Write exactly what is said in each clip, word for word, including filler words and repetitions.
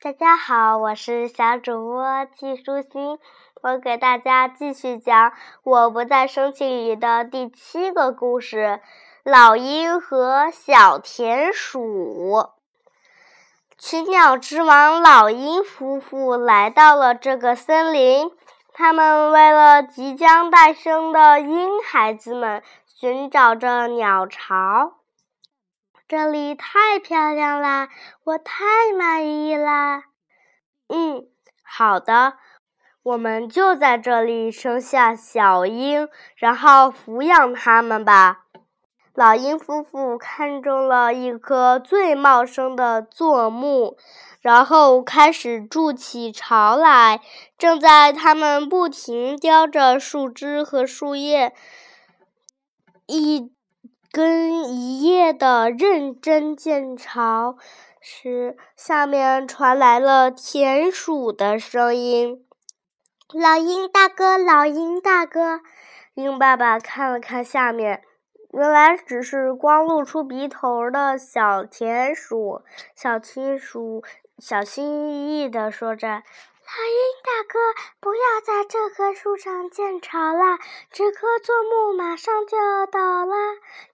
大家好，我是小主播季舒欣，我给大家继续讲《我不再生气》里的第七个故事，老鹰和小田鼠。群鸟之王老鹰夫妇来到了这个森林，他们为了即将诞生的鹰孩子们寻找着鸟巢。这里太漂亮啦，我太满意啦。嗯，好的，我们就在这里生下小鹰，然后抚养它们吧。老鹰夫妇看中了一棵最茂盛的柞木，然后开始筑起巢来。正在他们不停叼着树枝和树叶，一跟一夜的认真建巢时，下面传来了田鼠的声音：老鹰大哥，老鹰大哥。鹰爸爸看了看下面，原来只是光露出鼻头的小田鼠。小田鼠小心翼翼地说着：老鹰大哥，不要在这棵树上建巢了，这棵柞木马上就要倒了。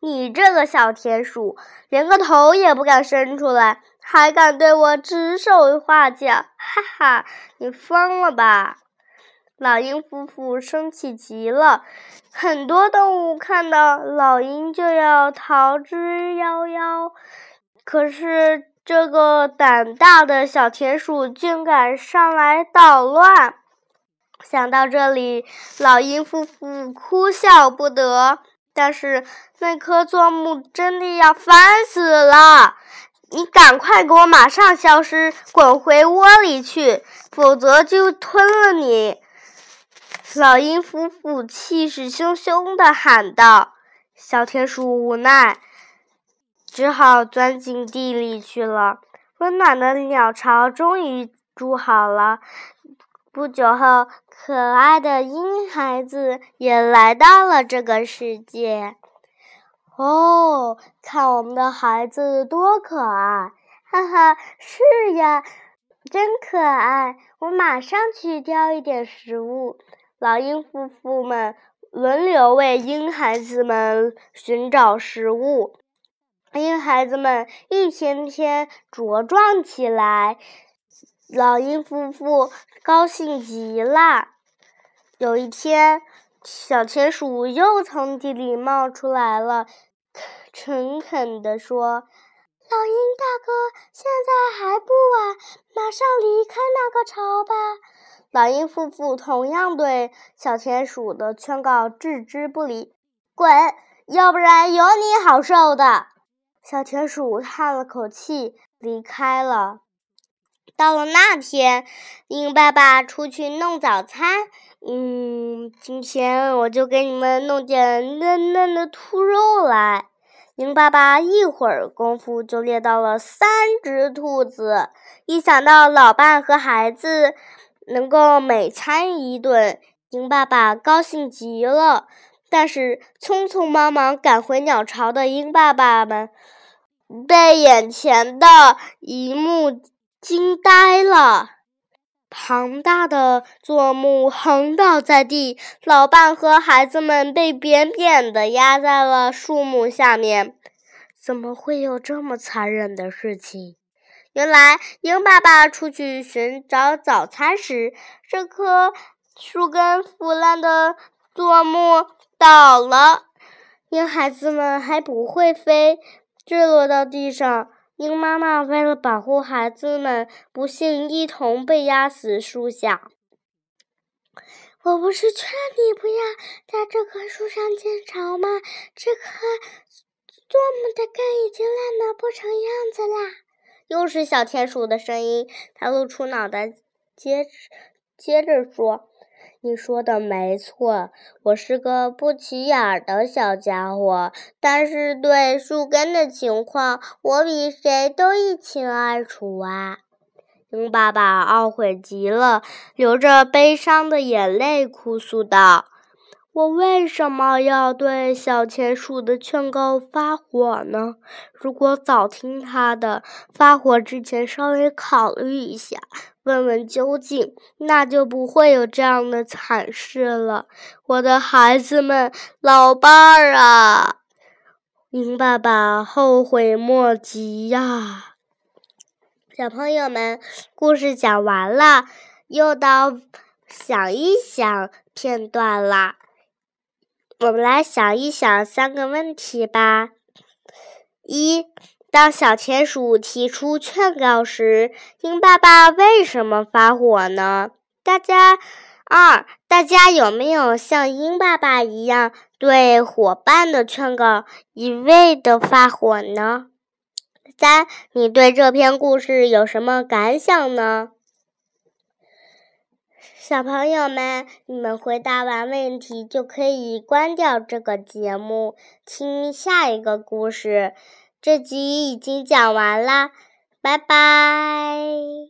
你这个小田鼠，连个头也不敢伸出来，还敢对我指手画脚，哈哈，你疯了吧！老鹰夫妇生气极了，很多动物看到老鹰就要逃之夭夭，可是这个胆大的小田鼠竟敢上来捣乱。想到这里，老鹰夫妇哭笑不得。但是那棵柞木真的要烦死了，你赶快给我马上消失，滚回窝里去，否则就吞了你！老鹰夫妇气势汹汹地喊道。小田鼠无奈，只好钻进地里去了。温暖的鸟巢终于筑好了。不久后，可爱的鹰孩子也来到了这个世界。哦，看我们的孩子多可爱！哈哈，是呀，真可爱！我马上去叼一点食物。老鹰夫妇们轮流为鹰孩子们寻找食物。鹰孩子们一天天茁壮起来，老鹰夫妇高兴极了。有一天，小田鼠又从地里冒出来了，诚恳地说：老鹰大哥，现在还不晚，马上离开那个巢吧。老鹰夫妇同样对小田鼠的劝告置之不理：滚，要不然有你好受的！小田鼠叹了口气，离开了。到了那天，鹰爸爸出去弄早餐。嗯，今天我就给你们弄点嫩嫩的兔肉来。鹰爸爸一会儿功夫就猎到了三只兔子。一想到老伴和孩子能够每餐一顿，鹰爸爸高兴极了。但是匆匆忙忙赶回鸟巢的鹰爸爸们被眼前的一幕惊呆了。庞大的柞木横倒在地，老伴和孩子们被扁扁地压在了树木下面。怎么会有这么残忍的事情？原来鹰爸爸出去寻找早餐时，这棵树根腐烂的柞木倒了，鹰孩子们还不会飞，坠落到地上。鹰妈妈为了保护孩子们，不幸一同被压死树下。我不是劝你不要在这棵树上建巢吗？这棵柞木的根已经烂得不成样子啦！又是小田鼠的声音，它露出脑袋，接接着说。你说的没错，我是个不起眼的小家伙，但是对树根的情况，我比谁都一清二楚啊！鹰爸爸懊悔极了，流着悲伤的眼泪哭诉道：我为什么要对小钱鼠的劝告发火呢？如果早听他的，发火之前稍微考虑一下，问问究竟，那就不会有这样的惨事了。我的孩子们，老伴儿啊，鹰爸爸后悔莫及呀！小朋友们，故事讲完了，又到想一想片段啦。我们来想一想三个问题吧。一，当小钱鼠提出劝告时，鹰爸爸为什么发火呢？大家二，大家有没有像鹰爸爸一样对伙伴的劝告一味的发火呢？三，你对这篇故事有什么感想呢？小朋友们，你们回答完问题就可以关掉这个节目，听下一个故事。这集已经讲完啦，拜拜。